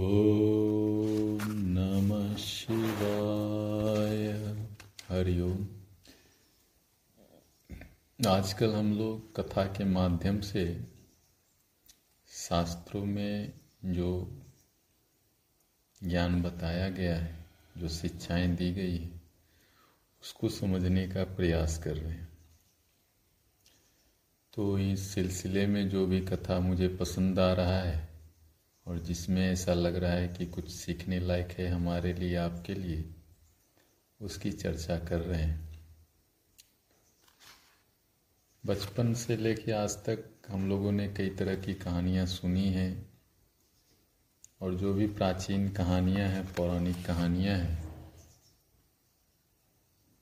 ओम नमः शिवाय। हरिओम। आजकल हम लोग कथा के माध्यम से शास्त्रों में जो ज्ञान बताया गया है, जो शिक्षाएं दी गई है, उसको समझने का प्रयास कर रहे हैं। तो इस सिलसिले में जो भी कथा मुझे पसंद आ रहा है और जिसमें ऐसा लग रहा है कि कुछ सीखने लायक है हमारे लिए, आपके लिए, उसकी चर्चा कर रहे हैं। बचपन से लेकर आज तक हम लोगों ने कई तरह की कहानियाँ सुनी हैं और जो भी प्राचीन कहानियाँ हैं, पौराणिक कहानियाँ हैं,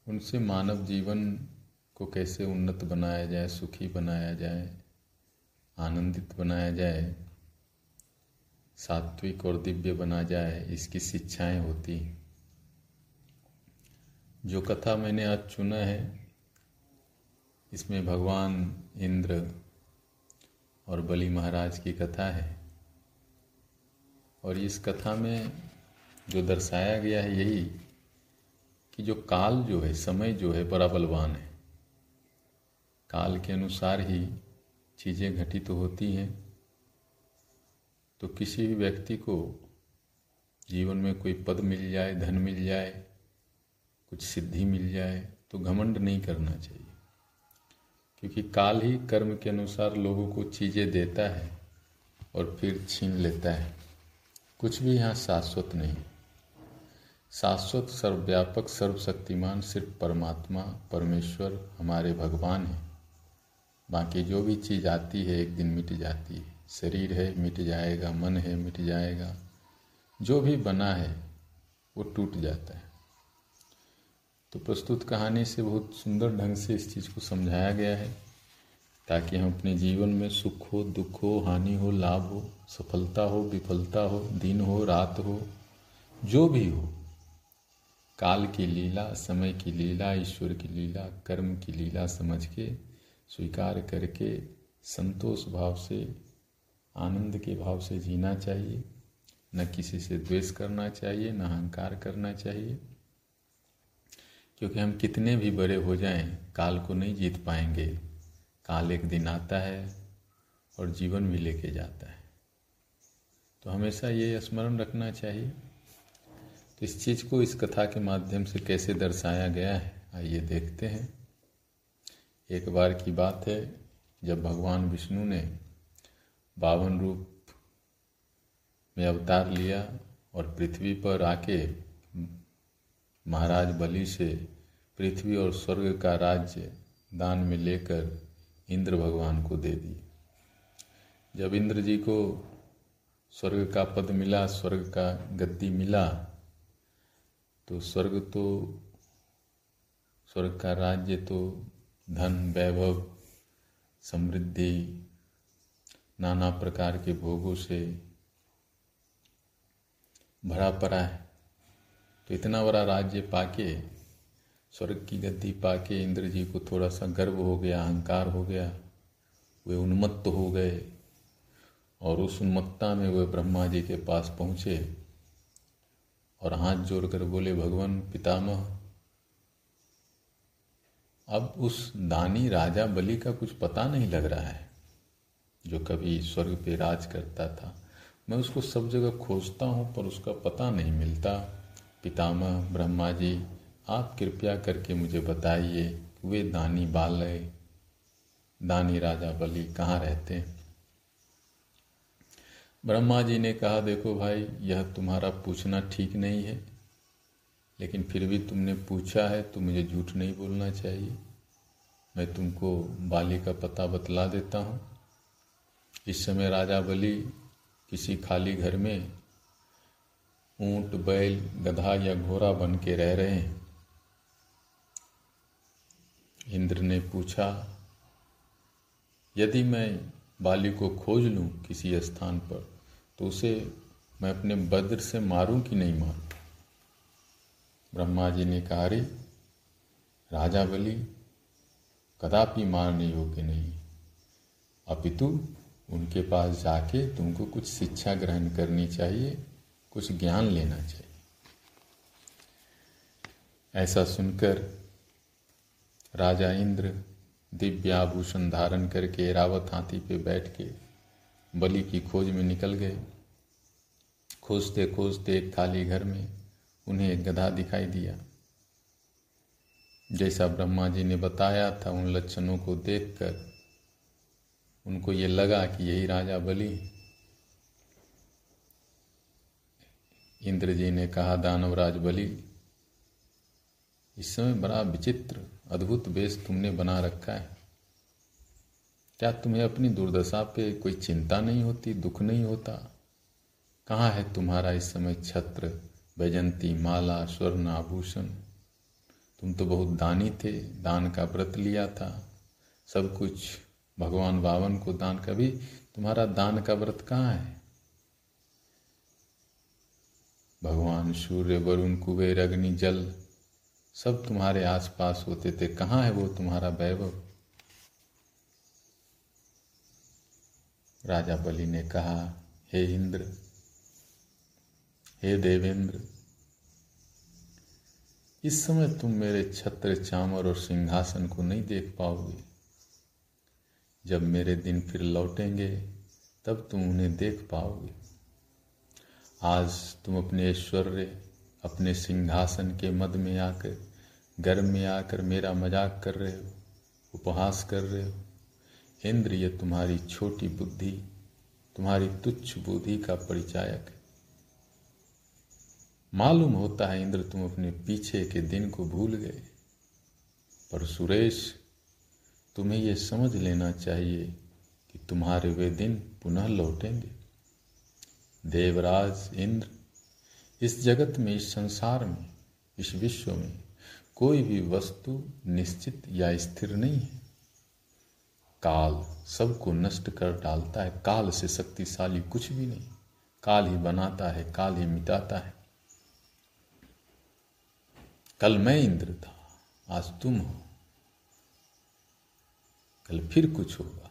उनसे मानव जीवन को कैसे उन्नत बनाया जाए, सुखी बनाया जाए, आनंदित बनाया जाए, सात्विक और दिव्य बना जाए, इसकी शिक्षाएं होती। जो कथा मैंने आज चुना है, इसमें भगवान इंद्र और बलि महाराज की कथा है और इस कथा में जो दर्शाया गया है यही कि जो काल जो है, समय जो है, बड़ा बलवान है। काल के अनुसार ही चीज़ें घटित तो होती हैं। तो किसी भी व्यक्ति को जीवन में कोई पद मिल जाए, धन मिल जाए, कुछ सिद्धि मिल जाए, तो घमंड नहीं करना चाहिए, क्योंकि काल ही कर्म के अनुसार लोगों को चीज़ें देता है और फिर छीन लेता है। कुछ भी यहाँ शाश्वत नहीं। शाश्वत, सर्वव्यापक, सर्वशक्तिमान सिर्फ परमात्मा, परमेश्वर, हमारे भगवान है। बाकी जो भी चीज़ आती है एक दिन मिट जाती है। शरीर है, मिट जाएगा। मन है, मिट जाएगा। जो भी बना है वो टूट जाता है। तो प्रस्तुत कहानी से बहुत सुंदर ढंग से इस चीज़ को समझाया गया है ताकि हम अपने जीवन में सुख हो, दुख हो, हानि हो, लाभ हो, सफलता हो, विफलता हो, दिन हो, रात हो, जो भी हो, काल की लीला, समय की लीला, ईश्वर की लीला, कर्म की लीला समझ के, स्वीकार करके, संतोष भाव से, आनंद के भाव से जीना चाहिए। न किसी से द्वेष करना चाहिए, न अहंकार करना चाहिए, क्योंकि हम कितने भी बड़े हो जाएं, काल को नहीं जीत पाएंगे। काल एक दिन आता है और जीवन भी लेके जाता है। तो हमेशा ये स्मरण रखना चाहिए। तो इस चीज़ को इस कथा के माध्यम से कैसे दर्शाया गया है, आइए देखते हैं। एक बार की बात है, जब भगवान विष्णु ने 52 रूप में अवतार लिया और पृथ्वी पर आके महाराज बलि से पृथ्वी और स्वर्ग का राज्य दान में लेकर इंद्र भगवान को दे दिए। जब इंद्र जी को स्वर्ग का पद मिला, स्वर्ग का गद्दी मिला, तो स्वर्ग का राज्य तो धन, वैभव, समृद्धि, नाना प्रकार के भोगों से भरा पड़ा है। तो इतना बड़ा राज्य पाके, स्वर्ग की गद्दी पाके इंद्र जी को थोड़ा सा गर्व हो गया, अहंकार हो गया। वे उन्मत्त हो गए और उस उन्मत्ता में वे ब्रह्मा जी के पास पहुँचे और हाथ जोड़कर बोले, भगवान पितामह, अब उस दानी राजा बलि का कुछ पता नहीं लग रहा है जो कभी स्वर्ग पे राज करता था। मैं उसको सब जगह खोजता हूँ पर उसका पता नहीं मिलता। पितामह ब्रह्मा जी, आप कृपया करके मुझे बताइए कि वे दानी बालय, दानी राजा बलि कहाँ रहते हैं। ब्रह्मा जी ने कहा, देखो भाई, यह तुम्हारा पूछना ठीक नहीं है, लेकिन फिर भी तुमने पूछा है तो मुझे झूठ नहीं बोलना चाहिए। मैं तुमको बाली का पता बतला देता हूँ। इस समय राजा बलि किसी खाली घर में ऊंट, बैल, गधा या घोड़ा बन के रह रहे हैं। इंद्र ने पूछा, यदि मैं बाली को खोज लूं किसी स्थान पर तो उसे मैं अपने वज्र से मारूं कि नहीं मारूं। ब्रह्मा जी ने कहा, अरे राजा बलि कदापि मारने योग्य नहीं, अपितु उनके पास जाके तुमको कुछ शिक्षा ग्रहण करनी चाहिए कुछ ज्ञान लेना चाहिए। ऐसा सुनकर राजा इंद्र दिव्य आभूषण धारण करके एरावत हाथी पे बैठ के बलि की खोज में निकल गए। खोजते खोजते एक खाली घर में उन्हें एक गधा दिखाई दिया। जैसा ब्रह्मा जी ने बताया था, उन लक्षणों को देखकर उनको ये लगा कि यही राजा बलि। इंद्र जी ने कहा, दानवराज बलि, इस समय बड़ा विचित्र अद्भुत वेश तुमने बना रखा है। क्या तुम्हें अपनी दुर्दशा पे कोई चिंता नहीं होती, दुख नहीं होता? कहाँ है तुम्हारा इस समय छत्र, वैजंती माला, स्वर्ण आभूषण? तुम तो बहुत दानी थे, दान का व्रत लिया था, सब कुछ भगवान बावन को दान। कभी तुम्हारा दान का व्रत कहाँ है? भगवान सूर्य, वरुण, कुबेर, अग्नि, जल सब तुम्हारे आसपास होते थे, कहाँ है वो तुम्हारा वैभव? राजा बलि ने कहा, हे इंद्र, हे देवेंद्र, इस समय तुम मेरे छत्र, चामर और सिंहासन को नहीं देख पाओगे। जब मेरे दिन फिर लौटेंगे तब तुम उन्हें देख पाओगे। आज तुम अपने ऐश्वर्य, अपने सिंहासन के मद में आकर, गर्व में आकर मेरा मजाक कर रहे हो, उपहास कर रहे हो। इंद्र, ये तुम्हारी छोटी बुद्धि, तुम्हारी तुच्छ बुद्धि का परिचायक है। मालूम होता है इंद्र, तुम अपने पीछे के दिन को भूल गए। पर सुरेश, तुम्हें यह समझ लेना चाहिए कि तुम्हारे वे दिन पुनः लौटेंगे। देवराज इंद्र, इस जगत में, इस संसार में, इस विश्व में कोई भी वस्तु निश्चित या स्थिर नहीं है। काल सबको नष्ट कर डालता है, काल से शक्तिशाली कुछ भी नहीं। काल ही बनाता है, काल ही मिटाता है। कल मैं इंद्र था, आज तुम हो, कल फिर कुछ होगा।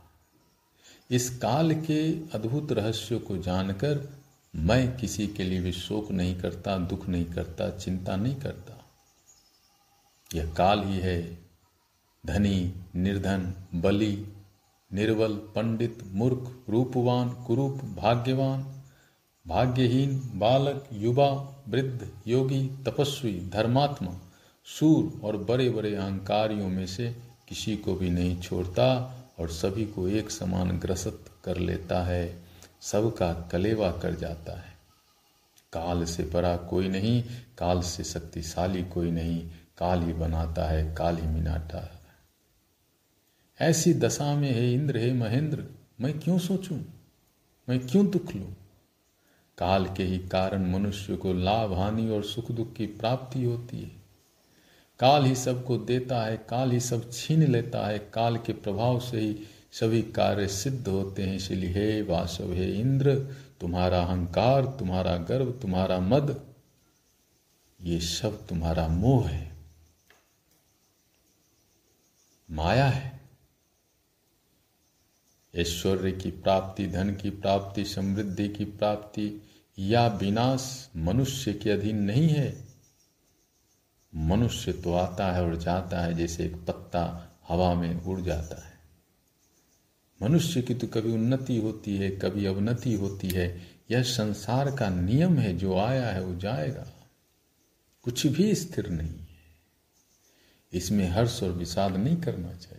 इस काल के अद्भुत रहस्यों को जानकर मैं किसी के लिए भी शोक नहीं करता, दुख नहीं करता, चिंता नहीं करता। यह काल ही है धनी, निर्धन, बली, निर्बल, पंडित, मूर्ख, रूपवान, कुरूप, भाग्यवान, भाग्यहीन, बालक, युवा, वृद्ध, योगी, तपस्वी, धर्मात्मा, शूर और बड़े बड़े अहंकारियों में से किसी को भी नहीं छोड़ता और सभी को एक समान ग्रसित कर लेता है, सबका कलेवा कर जाता है। काल से परा कोई नहीं, काल से शक्तिशाली कोई नहीं। काल ही बनाता है, काल ही मिटाता है। ऐसी दशा में हे इंद्र, हे महेंद्र, मैं क्यों सोचूं, मैं क्यों दुख लूं? काल के ही कारण मनुष्य को लाभ, हानि और सुख दुख की प्राप्ति होती है। काल ही सबको देता है, काल ही सब छीन लेता है। काल के प्रभाव से ही सभी कार्य सिद्ध होते हैं। इसलिए हे वासव, हे इंद्र, तुम्हारा अहंकार, तुम्हारा गर्व, तुम्हारा मद, ये सब तुम्हारा मोह है, माया है। ऐश्वर्य की प्राप्ति, धन की प्राप्ति, समृद्धि की प्राप्ति या विनाश मनुष्य के अधीन नहीं है। मनुष्य तो आता है और जाता है, जैसे एक पत्ता हवा में उड़ जाता है। मनुष्य की तो कभी उन्नति होती है, कभी अवनति होती है। यह संसार का नियम है, जो आया है वो जाएगा, कुछ भी स्थिर नहीं है। इसमें हर्ष और विषाद नहीं करना चाहिए।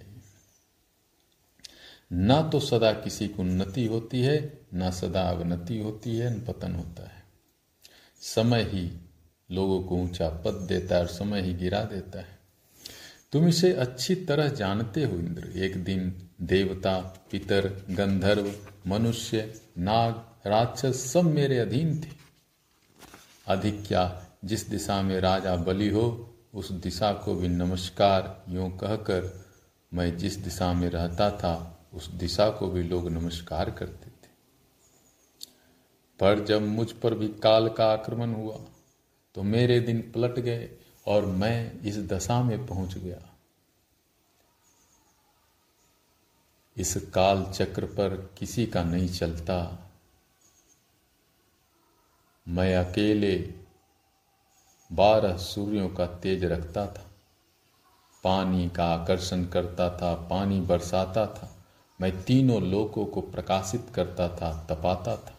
ना तो सदा किसी की उन्नति होती है, ना सदा अवनति होती है, न पतन होता है। समय ही लोगों को ऊंचा पद देता है और समय ही गिरा देता है। तुम इसे अच्छी तरह जानते हो इंद्र। एक दिन देवता, पितर, गंधर्व, मनुष्य, नाग, राक्षस सब मेरे अधीन थे। अधिक क्या, जिस दिशा में राजा बलि हो उस दिशा को भी नमस्कार यूं कहकर मैं जिस दिशा में रहता था उस दिशा को भी लोग नमस्कार करते थे। पर जब मुझ पर भी काल का आक्रमण हुआ तो मेरे दिन पलट गए और मैं इस दशा में पहुंच गया। इस काल चक्र पर किसी का नहीं चलता। मैं अकेले 12 सूर्यों का तेज रखता था, पानी का आकर्षण करता था, पानी बरसाता था, मैं तीनों लोकों को प्रकाशित करता था, तपाता था।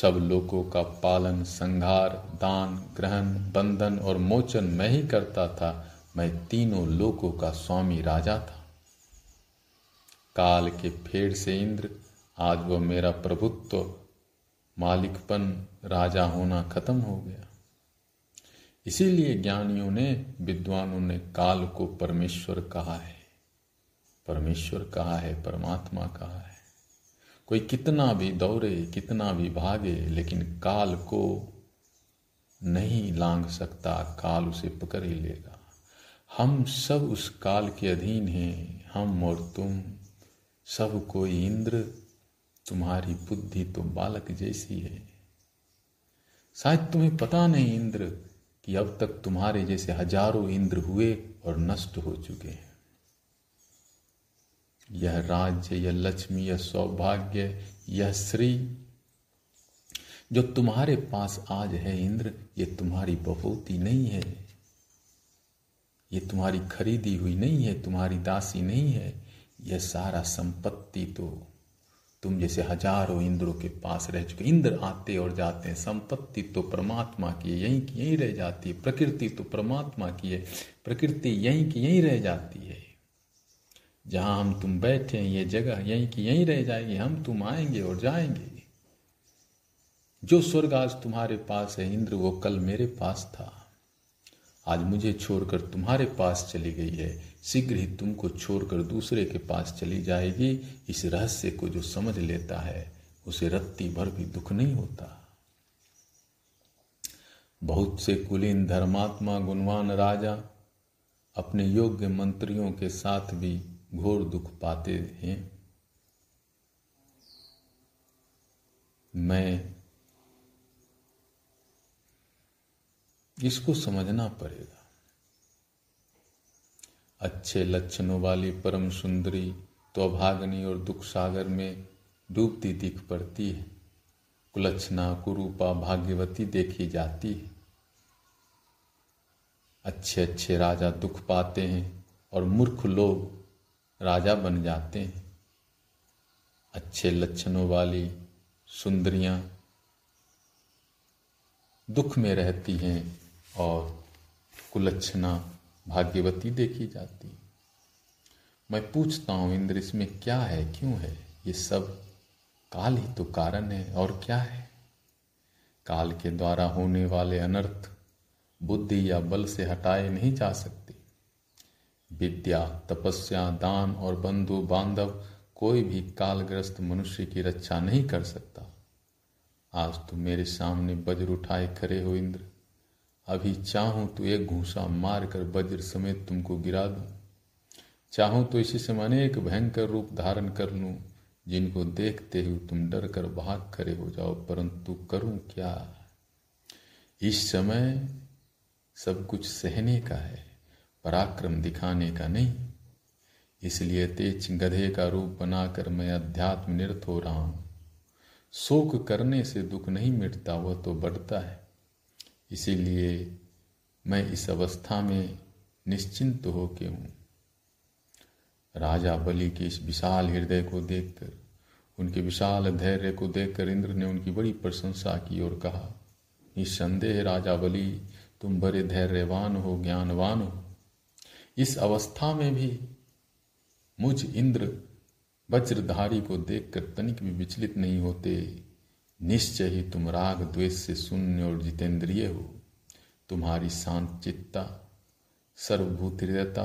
सब लोकों का पालन, संहार, दान, ग्रहण, बंधन और मोचन मैं ही करता था। मैं तीनों लोकों का स्वामी राजा था। काल के फेर से इंद्र, आज वो मेरा प्रभुत्व, मालिकपन, राजा होना खत्म हो गया। इसीलिए ज्ञानियों ने, विद्वानों ने काल को परमेश्वर कहा है, परमेश्वर कहा है, परमात्मा कहा है। कोई कितना भी दौड़े, कितना भी भागे, लेकिन काल को नहीं लांग सकता। काल उसे पकड़ ही लेगा। हम सब उस काल के अधीन हैं, हम और तुम सब कोई। इंद्र, तुम्हारी बुद्धि तो बालक जैसी है। शायद तुम्हें पता नहीं इंद्र कि अब तक तुम्हारे जैसे हजारों इंद्र हुए और नष्ट हो चुके हैं। यह राज्य, यह लक्ष्मी, यह सौभाग्य, यह श्री जो तुम्हारे पास आज है इंद्र, ये तुम्हारी बहूती नहीं है, ये तुम्हारी खरीदी हुई नहीं है, तुम्हारी दासी नहीं है। यह सारा संपत्ति तो तुम जैसे हजारों इंद्रों के पास रह चुके। इंद्र आते और जाते हैं। संपत्ति तो परमात्मा की है, यहीं की यहीं रह जाती है। प्रकृति तो परमात्मा की है, प्रकृति यहीं की यहीं रह जाती है। जहां हम तुम बैठे हैं, ये जगह यहीं की यहीं रह जाएगी। हम तुम आएंगे और जाएंगे। जो स्वर्ग आज तुम्हारे पास है इंद्र, वो कल मेरे पास था। आज मुझे छोड़कर तुम्हारे पास चली गई है, शीघ्र ही तुमको छोड़कर दूसरे के पास चली जाएगी। इस रहस्य को जो समझ लेता है, उसे रत्ती भर भी दुख नहीं होता। बहुत से कुलीन, धर्मात्मा, गुणवान राजा अपने योग्य मंत्रियों के साथ भी घोर दुख पाते हैं। मैं इसको समझना पड़ेगा। अच्छे लक्षणों वाली परम सुंदरी तो अभागनी और दुख सागर में डूबती दिख पड़ती है। कुलक्षणा, कुरूपा, भाग्यवती देखी जाती है। अच्छे अच्छे राजा दुख पाते हैं और मूर्ख लोग राजा बन जाते हैं। अच्छे लक्षणों वाली सुंदरियां दुख में रहती हैं और कुलक्षणा, भाग्यवती देखी जाती है। मैं पूछता हूँ इंद्र, इसमें क्या है, क्यों है? ये सब काल ही तो कारण है, और क्या है? काल के द्वारा होने वाले अनर्थ बुद्धि या बल से हटाए नहीं जा सकते। विद्या, तपस्या, दान और बंधु बांधव कोई भी कालग्रस्त मनुष्य की रक्षा नहीं कर सकता। आज तुम मेरे सामने वज्र उठाए खड़े हो इंद्र। अभी चाहूं तो एक घूंसा मार कर वज्र समेत तुमको गिरा दूं, चाहूं तो इसी समय अनेक भयंकर रूप धारण कर लूं, जिनको देखते हुए तुम डर कर भाग खड़े हो जाओ, परंतु करूं क्या? इस समय सब कुछ सहने का है, पराक्रम दिखाने का नहीं। इसलिए तेज गधे का रूप बनाकर मैं अध्यात्म निरत हो रहा हूं। शोक करने से दुख नहीं मिटता, वह तो बढ़ता है। इसीलिए मैं इस अवस्था में निश्चिंत होके हूँ। राजा बलि के इस विशाल हृदय को देखकर, उनके विशाल धैर्य को देखकर इंद्र ने उनकी बड़ी प्रशंसा की और कहा, निस्संदेह राजा बलि, तुम बड़े धैर्यवान हो, ज्ञानवान हो। इस अवस्था में भी मुझ इंद्र वज्रधारी को देखकर तनिक भी विचलित नहीं होते। निश्चय ही तुम राग द्वेष से शून्य और जितेंद्रिय हो। तुम्हारी शांत चित्ता, सर्वभूत हृदयता,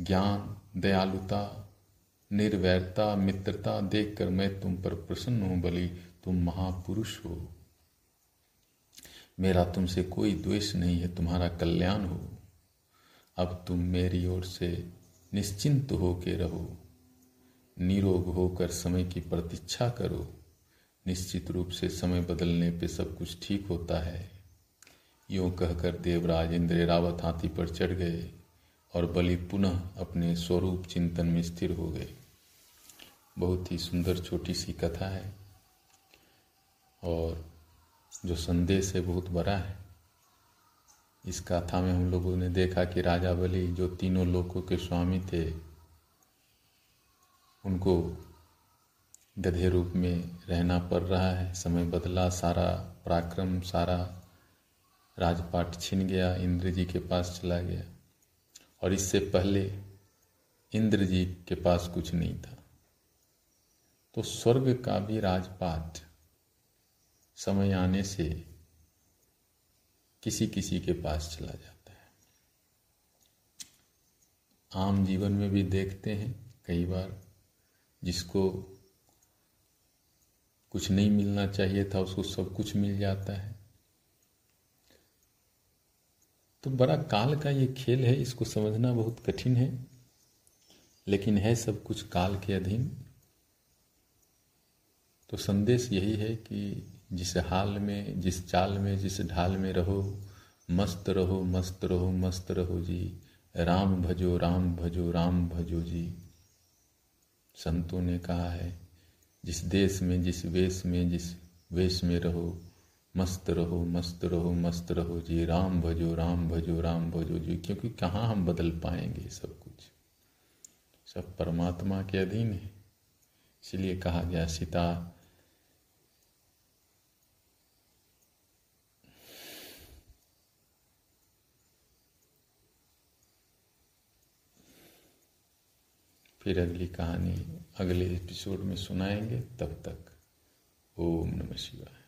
ज्ञान, दयालुता, निर्वैरता, मित्रता देखकर मैं तुम पर प्रसन्न हूं बलि। तुम महापुरुष हो, मेरा तुमसे कोई द्वेष नहीं है, तुम्हारा कल्याण हो। अब तुम मेरी ओर से निश्चिंत होके रहो, निरोग होकर समय की प्रतीक्षा करो। निश्चित रूप से समय बदलने पे सब कुछ ठीक होता है। यूं कहकर देवराज इंद्र एरावत हाथी पर चढ़ गए और बलि पुनः अपने स्वरूप चिंतन में स्थिर हो गए। बहुत ही सुंदर छोटी सी कथा है और जो संदेश है बहुत बड़ा है। इस कथा में हम लोगों ने देखा कि राजा बलि जो तीनों लोकों के स्वामी थे, उनको गधे रूप में रहना पड़ रहा है। समय बदला, सारा पराक्रम, सारा राजपाट छिन गया, इंद्र जी के पास चला गया। और इससे पहले इंद्र जी के पास कुछ नहीं था, तो स्वर्ग का भी राजपाट समय आने से किसी किसी के पास चला जाता है। आम जीवन में भी देखते हैं कई बार, जिसको कुछ नहीं मिलना चाहिए था उसको सब कुछ मिल जाता है। तो बड़ा काल का ये खेल है, इसको समझना बहुत कठिन है, लेकिन है सब कुछ काल के अधीन। तो संदेश यही है कि जिस हाल में, जिस चाल में, जिस ढाल में रहो, मस्त रहो, मस्त रहो, मस्त रहो जी। राम भजो, राम भजो, राम भजो जी। संतों ने कहा है जिस देश में, जिस वेश में, जिस वेश में रहो, मस्त रहो, मस्त रहो, मस्त रहो जी। राम भजो, राम भजो, राम भजो जी। क्योंकि कहाँ हम बदल पाएंगे, सब कुछ सब परमात्मा के अधीन है। इसलिए कहा गया सीता फिर अगली कहानी अगले एपिसोड में सुनाएंगे। तब तक ओम नमः शिवाय।